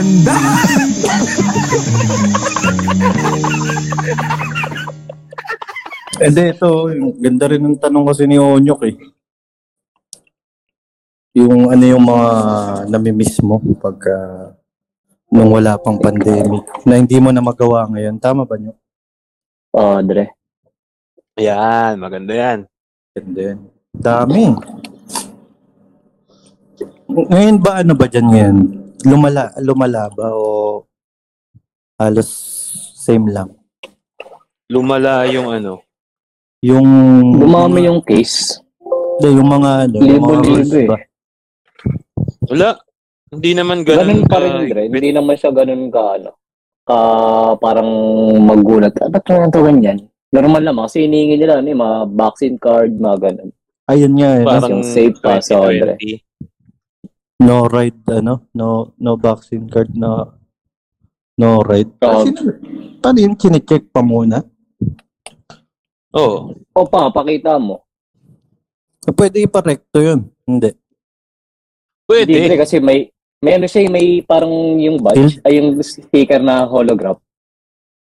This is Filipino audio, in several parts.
ganda. Hindi, ito, yung ganda rin ng tanong kasi ni Onyok eh. Yung ano yung mga namimiss mo pag nung wala pang pandemic na hindi mo na magawa ngayon. Tama ba nyo? Oo, Dre. Ayan, maganda yan. Ganda yan. Dami. Ngayon ba ano ba dyan ngayon? Lumala ba o halos same lang? Lumala yung ano? Yung... Lumami yung case. Hindi, yung mga ano? Libo-libo eh. Ba? Wala. Hindi naman ganun ka... Rin, hindi naman siya ganun ka ano. Ka parang magulat. Ba't naman ito ganyan? Normal naman kasi hinihingi nila ano, mga vaccine card, mga ganun. Ayun nga eh. Parang yung safe pa sa Andre. No ride, ano? No vaccine card na... No ride. Paano yun? Kine-check pa muna? Oo. Oh. O pa, pakita mo. Pwede iparekto yun. Hindi. Pwede. Hindi kasi may ano siya, may parang yung badge, ay yung sticker na holograph.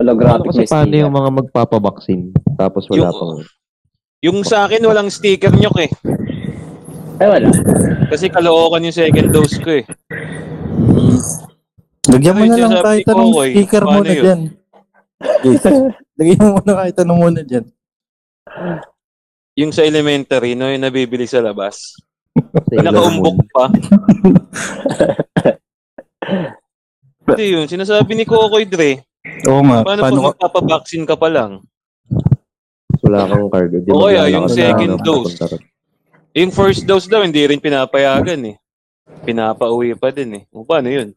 Holographic ano kasi paano yung mga magpapabaksin tapos wala pang... Yung sa akin walang sticker nyok eh. Ay wala. Kasi kalookan yung second dose ko eh. Lagyan mo na lang kahit anong sticker muna dyan. Yes. Lagyan mo na kahit anong muna dyan. Yung sa elementary, no, yung nabibili sa labas. Nakaumbok pa. Ito yun, sinasabi ni Kokoy Dre. Oo nga. Paano kung magpapabaksin ka pa lang? Wala kang card. Oo, yung second dose. Yung first dose daw, hindi rin pinapayagan eh. Pinapauwi pa din eh. O paano yun?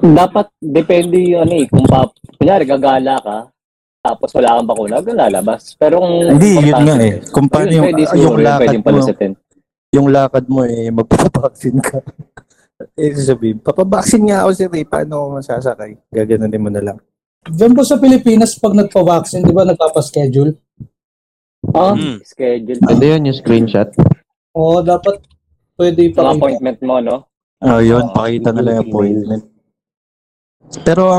Dapat, depende yun eh. Kung kunyari, gagala ka, tapos wala kang bakuna, lalabas. Pero kung... Hindi, yun nga eh. Kung paano yung lakad mo, eh, magpapabaksin ka. Eh, sasabihin, papabaksin nga ako si Ray, paano ako masasakay? Gaganunin mo na lang. Diyan po sa Pilipinas, pag nagpavaksin, di ba nagpapaschedule? Ah, schedule. Ano yun yung screenshot? Oo, dapat pwede pa. Appointment mo, no? Oo, yun. Pakita na lang yung appointment. Pero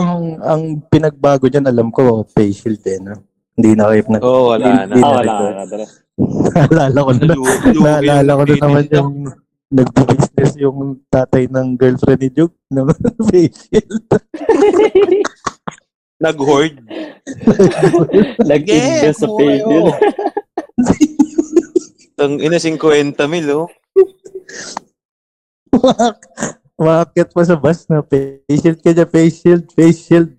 ang pinagbago dyan, alam ko, face shield eh, no? Hindi na kayo nag... Oo, wala na. Naalala ko na. Naalala ko na naman yung... Nagpo-business yung tatay ng girlfriend ni Duke ng face shield. Nag-hoard. Nag-invest sa face shield. Itong ina, 50,000, oh. Makakit pa sa bus na face shield ka dyan, face shield.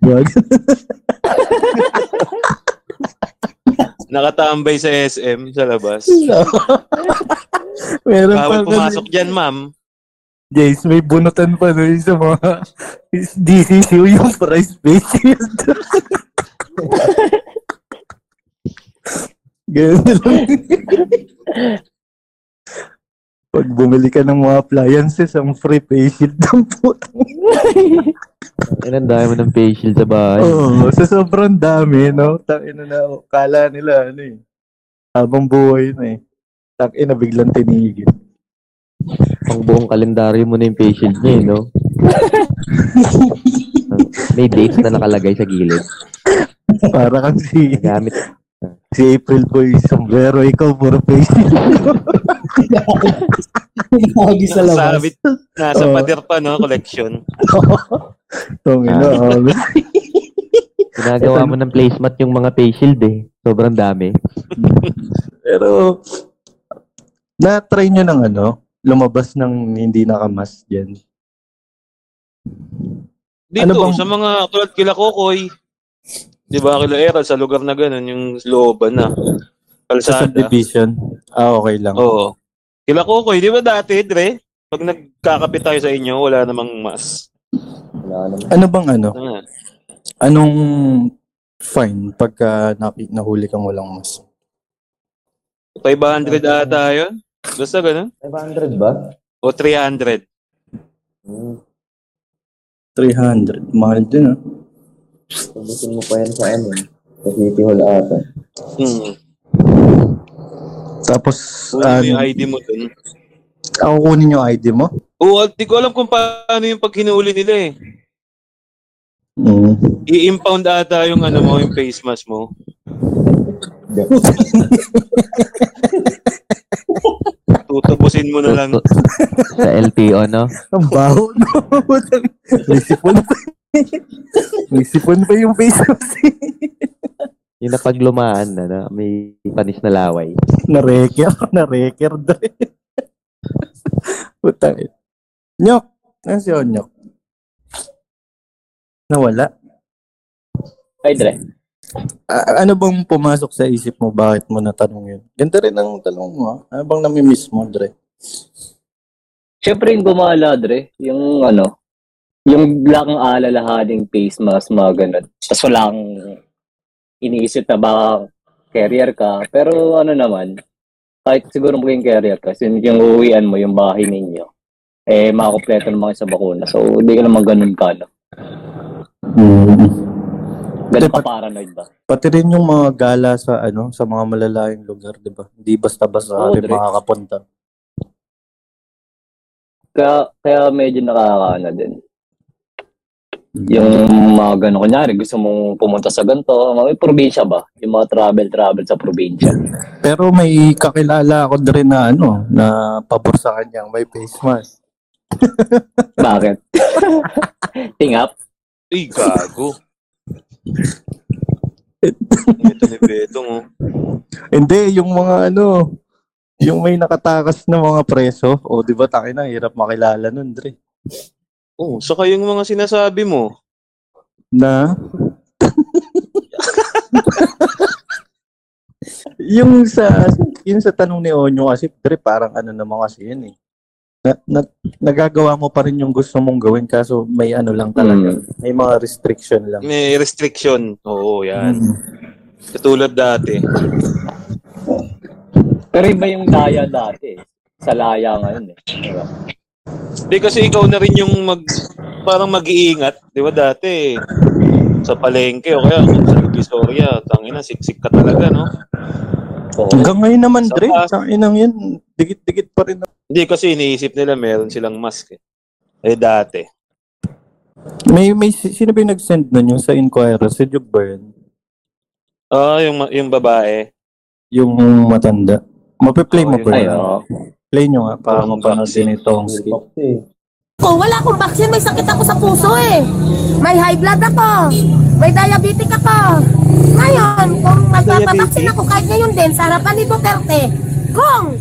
Nakatambay sa SM sa labas. Meron bawal pumasok dyan, ma'am. Jace, may bunutan pa doon sa mga DCU yung price face shield. Ganyan lang. Pag bumili ka ng mga appliances, ang free face shield ng putang. Ang dami ng face shield sa bahay. Oo, sa sobrang dami, no? Kala nila, ano eh. Habang buhay na eh. Takin na biglang tinigil. Ang buong kalendaryo mo na yung patient niya, no? May dates na nakalagay sa gilid. Para kang si... Gamit. Si April po yung sombrero, ikaw puro patient. Nagi sa labas. Sabit, nasa pader pa, no? Collection. Tungin na, always. Ginagawa mo ng placemat yung mga patient, eh. Sobrang dami. Pero... Na-try nyo ng ano? Lumabas ng hindi nakamask dyan? Dito, ano bang... sa mga tulad kila Kokoy, di ba kila Eral, sa lugar na gano'n, yung looban na, kalsada. Sa subdivision? Ah, okay lang. Oo. Kila Kokoy, di ba dati, Dre? Pag nagkakapi tayo sa inyo, wala namang mask. Wala namang... Ano bang ano? Anong fine pagka nahuli kang walang mask? 500 ata yun? Basta gano'n? 500 ba? O 300? 300. Mahal din, ha? Sabitin mo pa yan sa M. Sa City Hall ata. Tapos... Kunin yung ID mo dun. Ako kunin yung ID mo? Oo, di ko alam kung paano yung pag hinuli nila, eh. I-impound ata yung ano mo, yung face mask mo. Tutupusin mo na lang. Sa LTO, no? Ang baho, no? May sipon pa yung face mask. Yung napaglumaan na, no? May panis na laway. Nareker. Putang. Nyok. Ano si Onyok? Nawala. Ay, dre. Ano bang pumasok sa isip mo? Bakit mo natanong yun? Ganda rin ang talong mo, ha? Ano bang namimiss mo, dre? Siyempre yung gumala, dre. Yung ano, yung lang alalahaning face mask, mga ganun. Tapos walang iniisip na baka carrier ka. Pero ano naman, kahit siguro maging carrier ka, yung uuwian mo, yung bahay ninyo, eh, makakompleto naman kayo sa bakuna. So, hindi ka naman ganun ka, no? Ganun pa paranoid ba? Pati rin yung mga gala sa ano, sa mga malalayong lugar, di ba? Hindi basta-basta rin makakapunta. Kaya medyo nakakaano din. Yung mga ganun, kunyari, gusto mong pumunta sa ganito, may probinsya ba? Yung mga travel sa probinsya. Pero may kakilala ako rin na ano, na pabor sa kanyang may face mask. Bakit? Tingap? Ay, gago. Ito ni Betong, oh. Hindi, yung mga ano, yung may nakatakas na mga preso, o oh, di ba, takin na, hirap makilala nun, Dre. Oh, saka yung mga sinasabi mo. Na? yung sa tanong ni Onyo kasi, Dre, parang ano naman kasi yun, eh. Nagagawa mo pa rin yung gusto mong gawin kaso may ano lang talaga. May mga restriction lang. May restriction. Oo, yan. Katulad dati. Pero iba yung daya dati. Sa laya ngayon eh. Diba? Di kasi ikaw na rin yung parang mag-iingat. Di ba dati? Sa palengke o kaya sa Divisoria. Tangina, siksik ka talaga, no? Oh. Hanggang ngayon naman, Dre, sa inang yan, dikit-dikit pa rin. Hindi, kasi iniisip nila meron silang mask eh. Eh, dati. May sino ba yung nag-send nun yung sa Inquirer? Si Duke Byrne? Oo, yung babae. Yung matanda. Mapiplay mo, Byrne. Play nyo nga, para mapanood din itong skip. Oh, wala akong vaccine, may sakit ako sa puso eh. May high blood ako. May diabetic ako. Ngayon, kung magpapabaksin ako, kahit ngayon din, sa harapan ni Duterte, kung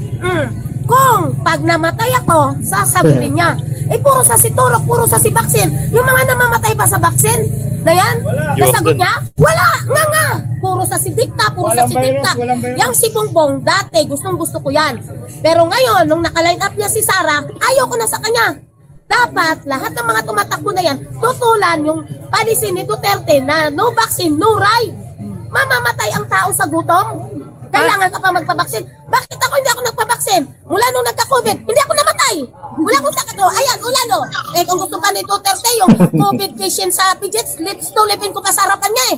pag namatay ako, sasabihin niya, eh puro sa si Turok, puro sa si Baksin. Yung mga namamatay pa sa Baksin, na yan, nasagot niya, wala, nga, puro sa si Dikta, Yang si Bongbong, dati, gustong-gusto ko yan. Pero ngayon, nung naka-line up niya si Sara, ayaw ko na sa kanya. Dapat lahat ng mga tumatakbo na yan, tutulan yung policy ni Duterte na no vaccine, no ride. Mamamatay ang tao sa gutom. Kailangan ka pa magpabaksin. Bakit ako hindi ako nagpabaksin? Mula nung nagka-COVID, hindi ako namatay. Wala akong sakit. Ayan, ulano. Eh kung gusto pa ni Duterte yung COVID patient sa PGH, let's tulipin ko pa sa harapan niya eh.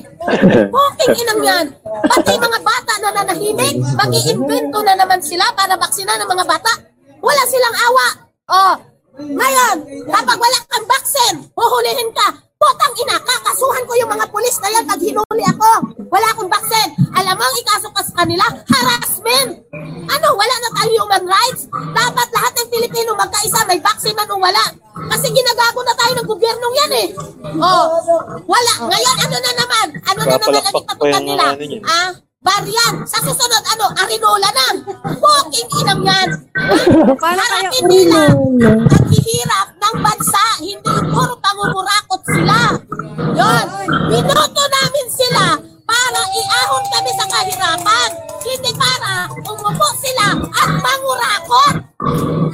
Puking inang yan. Pati mga bata na nanahimik, mag-iimbento na naman sila para baksinan ng mga bata. Wala silang awa. Oh, ngayon, kapag wala kang vaccine, huhulihin ka. Putang ina, kakasuhan ko yung mga pulis na yan pag hinuli ako. Wala akong vaccine. Alam mo, ang ikaso kas kanila, harassment. Ano, wala na tayo human rights. Dapat lahat ng Pilipino magkaisa, may vaccine man o wala. Kasi ginagago na tayo ng gobyernong yan eh. Oh, wala. Ngayon, ano na naman ang ipatukan nila? Barian, sa susunod, Arinola na. Fucking inam yan. Harapin nila at hihirap ng bansa. Hindi puro pangungurakot sila. Yun, minuto namin sila para iahon kami sa kahirapan. Hindi para umupo sila at pangurakot.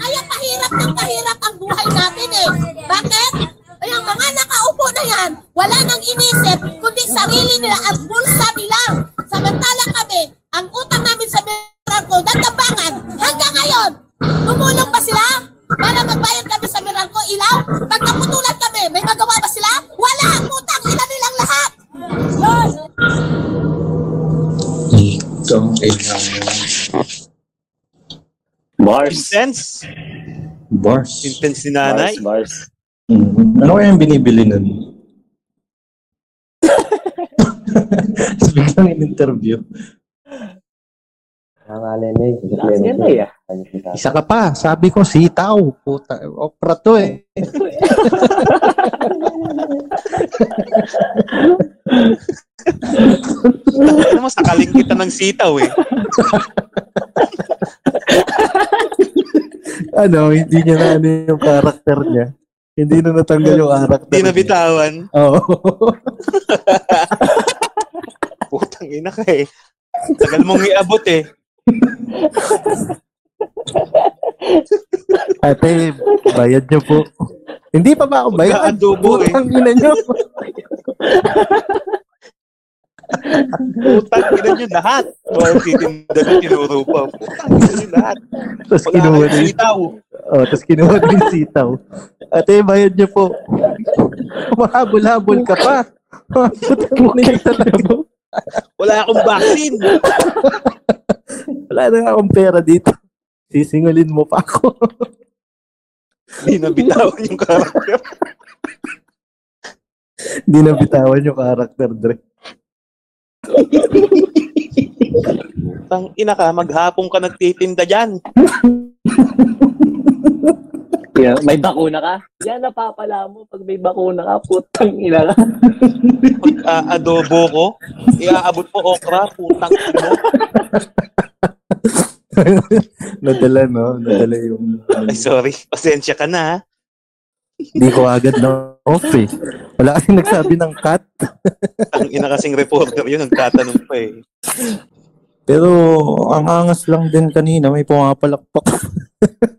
Kaya pahirap ng kahirap ang buhay natin eh. Bakit? Yung mga nakaupo na yan, wala nang inisip, kundi sarili nila at bulsa nila. Samantala kami, ang utang namin sa Meralco, natabangan, hanggang ngayon, tumulong ba sila? Para magbayad kami sa Meralco, ilaw? Pag naputulan kami, may magawa ba sila? Wala! Utang ina nilang lahat! Yun! Bars. Intense ni nanay. Bars. Ano kaya yung binibili nun? Tapos biglang in-interview. Nangalala eh. Isa ka pa. Sabi ko, sitaw. Puta. Opera to eh. Ano mo, sakaling kita ng sitaw eh. Ano, hindi niya na ano yung karakter niya. Hindi na natanggal yung karakter. Hindi nabitawan. Oo. Putang ina ka eh. Tagal mong iabot eh. Ate, bayad niyo po. Hindi pa ba ako bayad? Adobo eh. Putang ina niyo. Putang ina niyo lahat. Pag titinda niyo, tinuro pa. Putang ina niyo lahat. Tapos kinuha niyo sitaw. Oh, tapos kinuha niyo sitaw. Ate, bayad niyo po. Mahabol-habol ka pa. Putang ina niyo talaga. Wala akong vaccine. Wala na akong pera dito. Sisingulin mo pa ako. Hindi nabitawan yung karakter. Hindi nabitawan yung karakter, Dre. Tang ina ka, maghapon ka nagtitinda dyan. Yeah, may bakuna ka? Yan, napapala mo. Pag may bakuna ka, putang ina ka. Pag adobo ko, iaabot po okra, putang ina. Nadala, no? Nadala yung... Ay, sorry. Pasensya ka na, ha? Hindi ko agad na off, eh. Wala kasing nagsabi ng cut. Ang ina kasing reporter yun, nagtatanong pa, eh. Pero, ang angas lang din kanina, may pumapalakpak.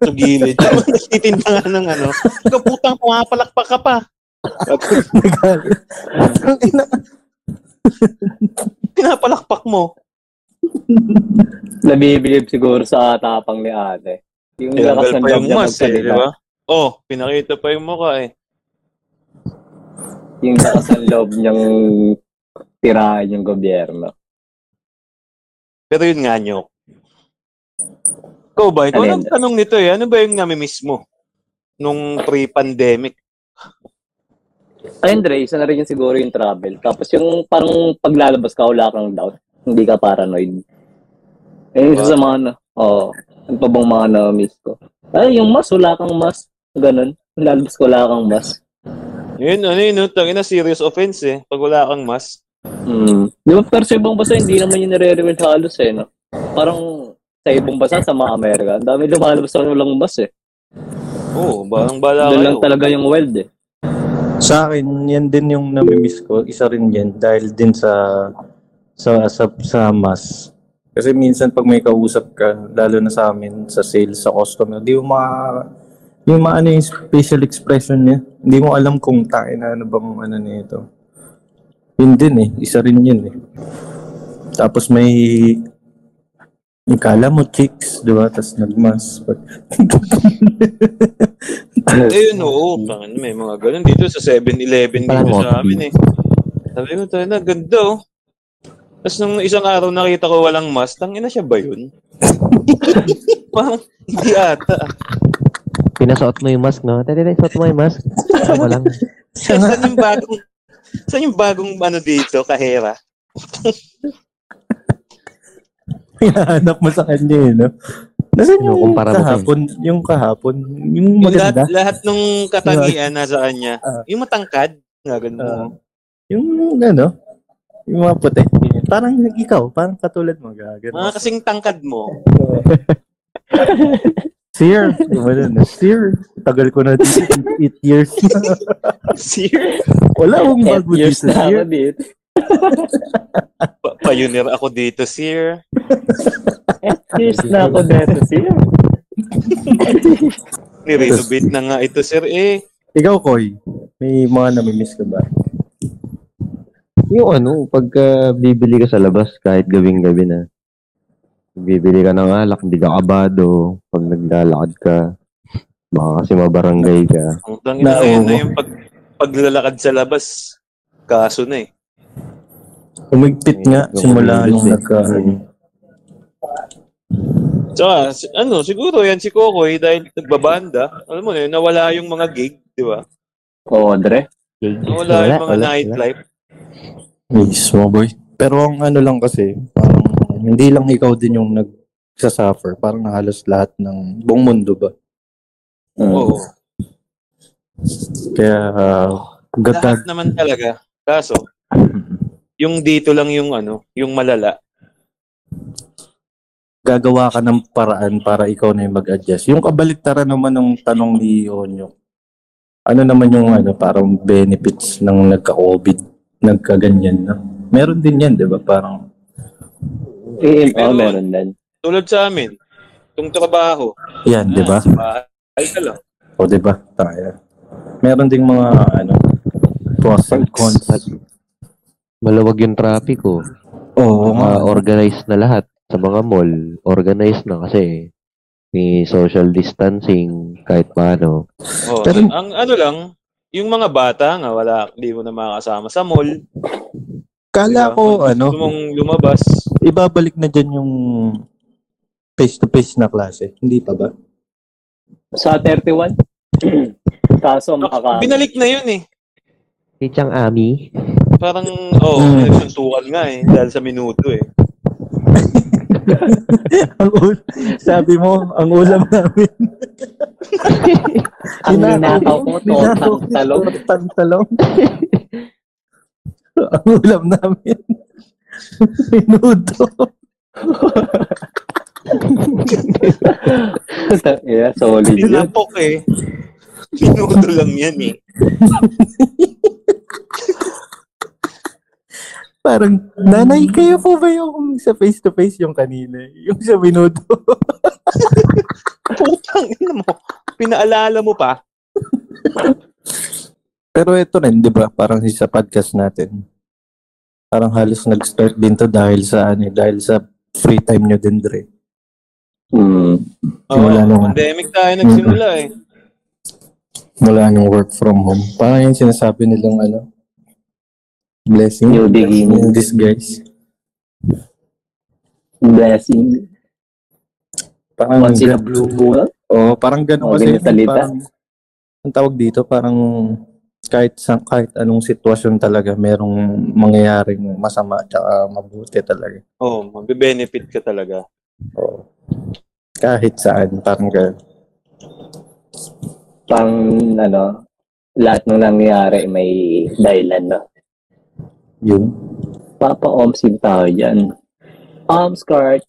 Sa gilid. Nagtitinda nga ng ano. Kaputang pumapalakpak ka pa. Ang ina. Pinapalakpak mo. Nabibilib siguro sa tapang ni ate. Yung lakas ng loob niya magsalita. Diba? Oh, pinakita pa yung mukha eh. Yung lakas ng loob niyang tirahan yung gobyerno. Pero yun nga nyo. Ikaw ba? Ikaw ang tanong nito eh. Ano ba yung nami-miss mo? Nung pre-pandemic? Ayun, Dre. Isa na rin yung siguro yung travel. Tapos yung parang paglalabas ka, wala kang doubt. Hindi ka paranoid. Ayun, isa sa mga na. Oo. Ano pa bang mga na-miss ko? Ay, yung mas. Wala kang mas. Ganun. Lalabas ko, wala kang mas. Yun, ano yun. Tangina, serious offense eh. Pag wala kang mas. Di ba, pero sa ibang basa, hindi naman yung nare-reveal halos eh. No? Parang sa ibang basa, sa mga Amerika. Ang dami lumalabas sa walang mas eh. Oo, balang bala kayo. Doon lang talaga yung wild eh. Sa akin, yan din yung nami-miss ko. Isa rin yan. Dahil din sa mas. Kasi minsan pag may kausap ka, lalo na sa amin, sa sales, sa customer, di mo maano yung facial expression niya. Hindi mo alam kung tayo na ano bang ano nito. Yun din eh. Isa rin yun eh. Tapos may ikala mo chicks, diba? Tapos nagmas. Ayun, oo. May mga ganun dito sa 7-Eleven dito sa amin eh. Sabi mo tayo na, ganda oh. Tapos nung isang araw nakita ko walang mask, tangina siya ba yun? Parang, hindi ata. Pinasuot mo yung mask, no? Tadilay, suot mo yung mask. Walang. Saan yung bagong ano dito, kahera? Hinahanap mo sa kanya, eh, no? Nasaan yung kahapon? Yung kahapon? Yung maganda? Lahat ng katangian nasa kanya. Yung matangkad? Nga, ganun mo. Yung ano? Yung mga puti. Parang ikaw, parang katulad mo. Gagano. Mga kasing tangkad mo. Sear. Sear. Tagal ko na dito. 8 years. Sear? Wala akong bago dito. Sear. Pioneer ako dito, Sear. 8 years na ako dito, Sear. Nirenovate na nga ito, Sir. Eh. Ikaw, Koy, may mga namimiss ka ba? Yung ano, pagka bibili ka sa labas, kahit gabing-gabi na, bibili ka ng alak, hindi ka kabado, pag naglalakad ka, baka kasi mabarangay ka. Ang tangin na yun na yung paglalakad sa labas, kaso na eh. Umigpit nga, simula nung nagkaroon. Tsaka, ano, siguro yan si Kokoy, dahil nagbabanda, alam mo na yun, nawala yung mga gig, di ba? Oo, Andre. Nawala yung mga nightlife. Yes, mga boy. Pero ang ano lang kasi, parang hindi lang ikaw din yung nagsasuffer. Parang halos lahat ng buong mundo ba? Oo. Kaya, lahat naman talaga. Kaso, yung dito lang yung ano, yung malala. Gagawa ka ng paraan para ikaw na yung mag-adjust. Yung kabaliktaran naman ng tanong ni Onyo, ano naman yung ano, parang benefits ng nagka-COVID, nagkaganyan na? Meron din yan, di ba? Parang... meron din. Tulad sa amin, itong trabaho. Yan, di ba? Ay, talaga. O, di ba? Tayo. Meron ding mga, ano, pros and cons. Malawag yung traffic, oh. Oo. Organized na lahat. Sa mga mall, organized na kasi may social distancing kahit paano. Oh, pero, ang ano lang, yung mga bata nga wala, hindi mo na makakasama sa mall. Kala diba? Ko kung ano, lumabas, ibabalik na diyan yung face to face na klase. Hindi pa ba? Sa 31. Kaso makaka binalik na yun eh. Tichang Ami. Parang nagsuntukan nga eh dahil sa minuto eh. Sabi mo, ang ulam namin. Ang ninakaw ko, tortang talong. Ang ulam namin. Minuto. Yeah, solid. Tinapok eh. Minuto lang yan eh. Parang, nanay, kayo po ba yung sa face-to-face yung kanina? Yung sa minuto? Putang ina mo. Pinaalala mo pa. Pero ito rin, di ba? Parang sa podcast natin. Parang halos nag-start din to dahil sa, ano, dahil sa free time nyo din, Dre. Simula nung... pandemic tayo nagsimula eh. Simula nung work from home. Parang yung sinasabi nilang, ano, blessing. New beginning. In disguise. Blessing. Parang once in a blue moon. Oo, parang gano'n kasi. Parang, ang tawag dito, parang kahit anong sitwasyon talaga, merong mangyayaring masama at mabuti talaga. Oo, mabibenefit ka talaga. Oo. Kahit saan, parang gano'n. Pang, ano, lahat ng nangyayari may dahilan, no? Yung Papa Omsim tayo dyan. Omskart!